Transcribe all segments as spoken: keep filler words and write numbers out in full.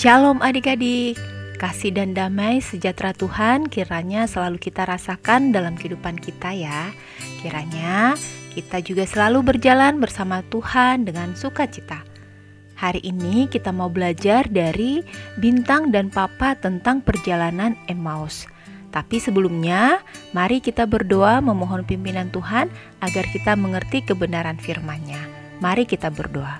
Shalom adik-adik, kasih dan damai sejahtera Tuhan kiranya selalu kita rasakan dalam kehidupan kita ya. Kiranya kita juga selalu berjalan bersama Tuhan dengan sukacita. Hari ini kita mau belajar dari Bintang dan Papa tentang perjalanan Emmaus. Tapi sebelumnya, mari kita berdoa memohon pimpinan Tuhan agar kita mengerti kebenaran firman-Nya. Mari kita berdoa.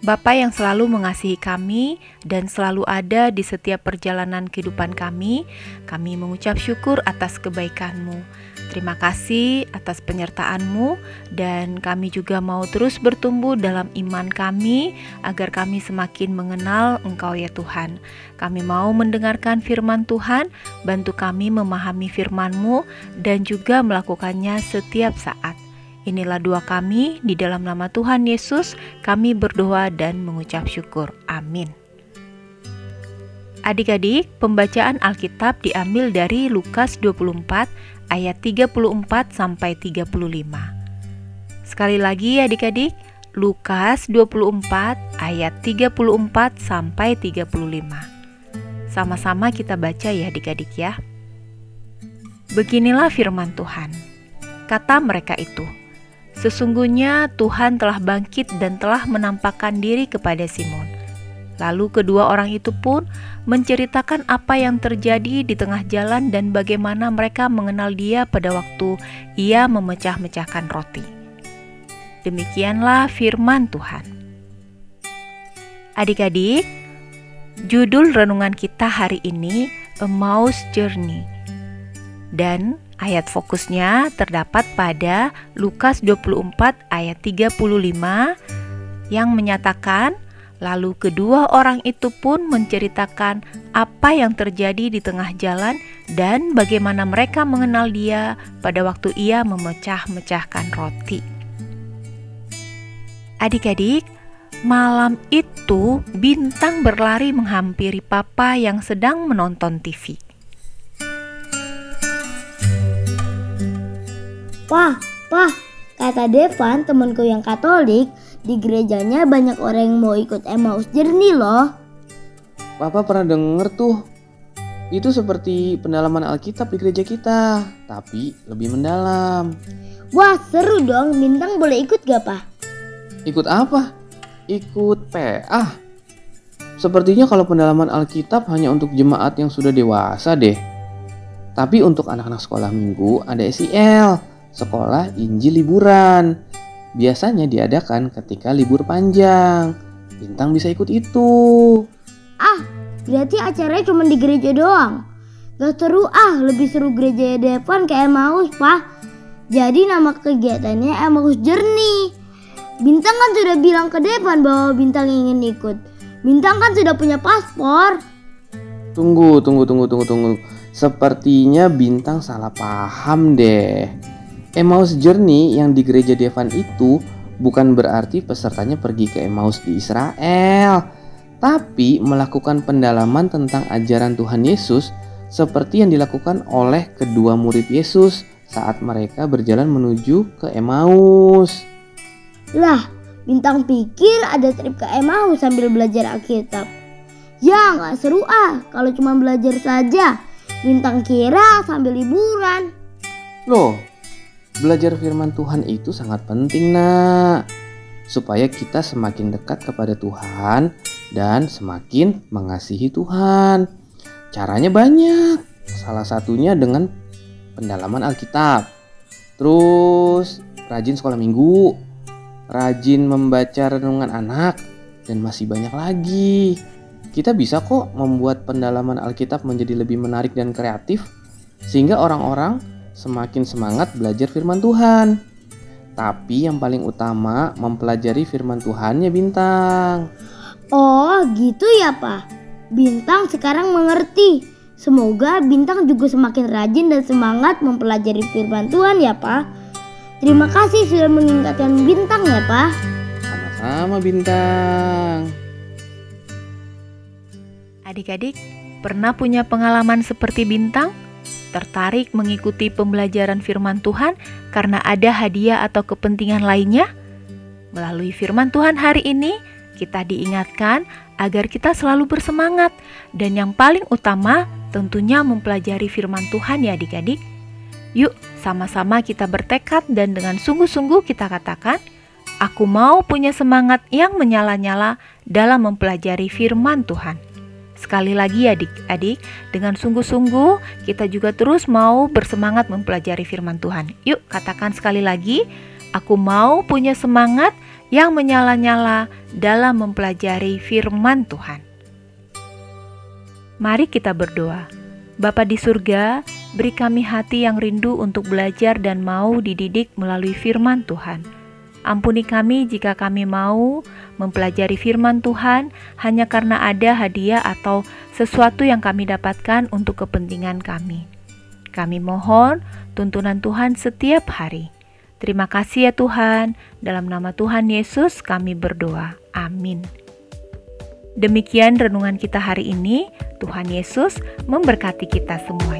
Bapa yang selalu mengasihi kami dan selalu ada di setiap perjalanan kehidupan kami, kami mengucap syukur atas kebaikan-Mu. Terima kasih atas penyertaan-Mu dan kami juga mau terus bertumbuh dalam iman kami agar kami semakin mengenal Engkau ya Tuhan. Kami mau mendengarkan firman Tuhan, bantu kami memahami firman-Mu dan juga melakukannya setiap saat. Inilah doa kami, di dalam nama Tuhan Yesus kami berdoa dan mengucap syukur. Amin. Adik-adik, pembacaan Alkitab diambil dari Lukas dua puluh empat ayat tiga puluh empat sampai tiga puluh lima. Sekali lagi adik-adik, Lukas dua puluh empat ayat tiga puluh empat sampai tiga puluh lima. Sama-sama kita baca ya adik-adik ya. Beginilah firman Tuhan. Kata mereka itu, sesungguhnya Tuhan telah bangkit dan telah menampakkan diri kepada Simon. Lalu kedua orang itu pun menceritakan apa yang terjadi di tengah jalan dan bagaimana mereka mengenal Dia pada waktu Ia memecah-mecahkan roti. Demikianlah firman Tuhan. Adik-adik, judul renungan kita hari ini Emmaus Journey. Dan ayat fokusnya terdapat pada Lukas dua puluh empat ayat tiga puluh lima yang menyatakan, lalu kedua orang itu pun menceritakan apa yang terjadi di tengah jalan dan bagaimana mereka mengenal Dia pada waktu Ia memecah-mecahkan roti. Adik-adik, malam itu Bintang berlari menghampiri Papa yang sedang menonton T V. Wah, wah, kata Devan, temanku yang Katolik, di gerejanya banyak orang yang mau ikut Emmaus Journey loh. Papa pernah denger tuh. Itu seperti pendalaman Alkitab di gereja kita, tapi lebih mendalam. Wah, seru dong. Bintang boleh ikut gak, Pa? Ikut apa? Ikut P A. Sepertinya kalau pendalaman Alkitab hanya untuk jemaat yang sudah dewasa deh. Tapi untuk anak-anak sekolah minggu ada S I L, Sekolah Injil Liburan. Biasanya diadakan ketika libur panjang. Bintang bisa ikut itu. Ah, berarti acaranya cuma di gereja doang. Gak seru ah, lebih seru gereja Devan ke Emmaus, Pak. Jadi nama kegiatannya Emmaus Journey. Bintang kan sudah bilang ke Devan bahwa Bintang ingin ikut. Bintang kan sudah punya paspor. Tunggu, tunggu, tunggu, tunggu, tunggu. Sepertinya Bintang salah paham deh. Emmaus Journey yang di gereja Devan itu bukan berarti pesertanya pergi ke Emmaus di Israel, tapi melakukan pendalaman tentang ajaran Tuhan Yesus seperti yang dilakukan oleh kedua murid Yesus saat mereka berjalan menuju ke Emmaus. Lah, Bintang pikir ada trip ke Emmaus sambil belajar Alkitab. Ya gak seru ah kalau cuma belajar saja. Bintang kira sambil liburan. Loh, belajar firman Tuhan itu sangat penting nak, supaya kita semakin dekat kepada Tuhan dan semakin mengasihi Tuhan. Caranya banyak, salah satunya dengan pendalaman Alkitab. Terus rajin sekolah minggu, rajin membaca renungan anak, dan masih banyak lagi. Kita bisa kok membuat pendalaman Alkitab menjadi lebih menarik dan kreatif, sehingga orang-orang semakin semangat belajar firman Tuhan. Tapi yang paling utama mempelajari firman Tuhannya Bintang. Oh gitu ya Pak. Bintang sekarang mengerti. Semoga Bintang juga semakin rajin dan semangat mempelajari firman Tuhan ya Pak. Terima kasih sudah mengingatkan Bintang ya Pak. Sama-sama Bintang. Adik-adik, pernah punya pengalaman seperti Bintang? Tertarik mengikuti pembelajaran firman Tuhan karena ada hadiah atau kepentingan lainnya? Melalui firman Tuhan hari ini, kita diingatkan agar kita selalu bersemangat. Dan yang paling utama tentunya mempelajari firman Tuhan ya adik-adik. Yuk sama-sama kita bertekad dan dengan sungguh-sungguh kita katakan, aku mau punya semangat yang menyala-nyala dalam mempelajari firman Tuhan. Sekali lagi ya adik-adik, dengan sungguh-sungguh kita juga terus mau bersemangat mempelajari firman Tuhan. Yuk katakan sekali lagi, aku mau punya semangat yang menyala-nyala dalam mempelajari firman Tuhan. Mari kita berdoa. Bapa di surga, beri kami hati yang rindu untuk belajar dan mau dididik melalui firman Tuhan. Ampuni kami jika kami mau mempelajari firman Tuhan hanya karena ada hadiah atau sesuatu yang kami dapatkan untuk kepentingan kami. Kami mohon tuntunan Tuhan setiap hari. Terima kasih ya Tuhan, dalam nama Tuhan Yesus kami berdoa. Amin. Demikian renungan kita hari ini. Tuhan Yesus memberkati kita semua.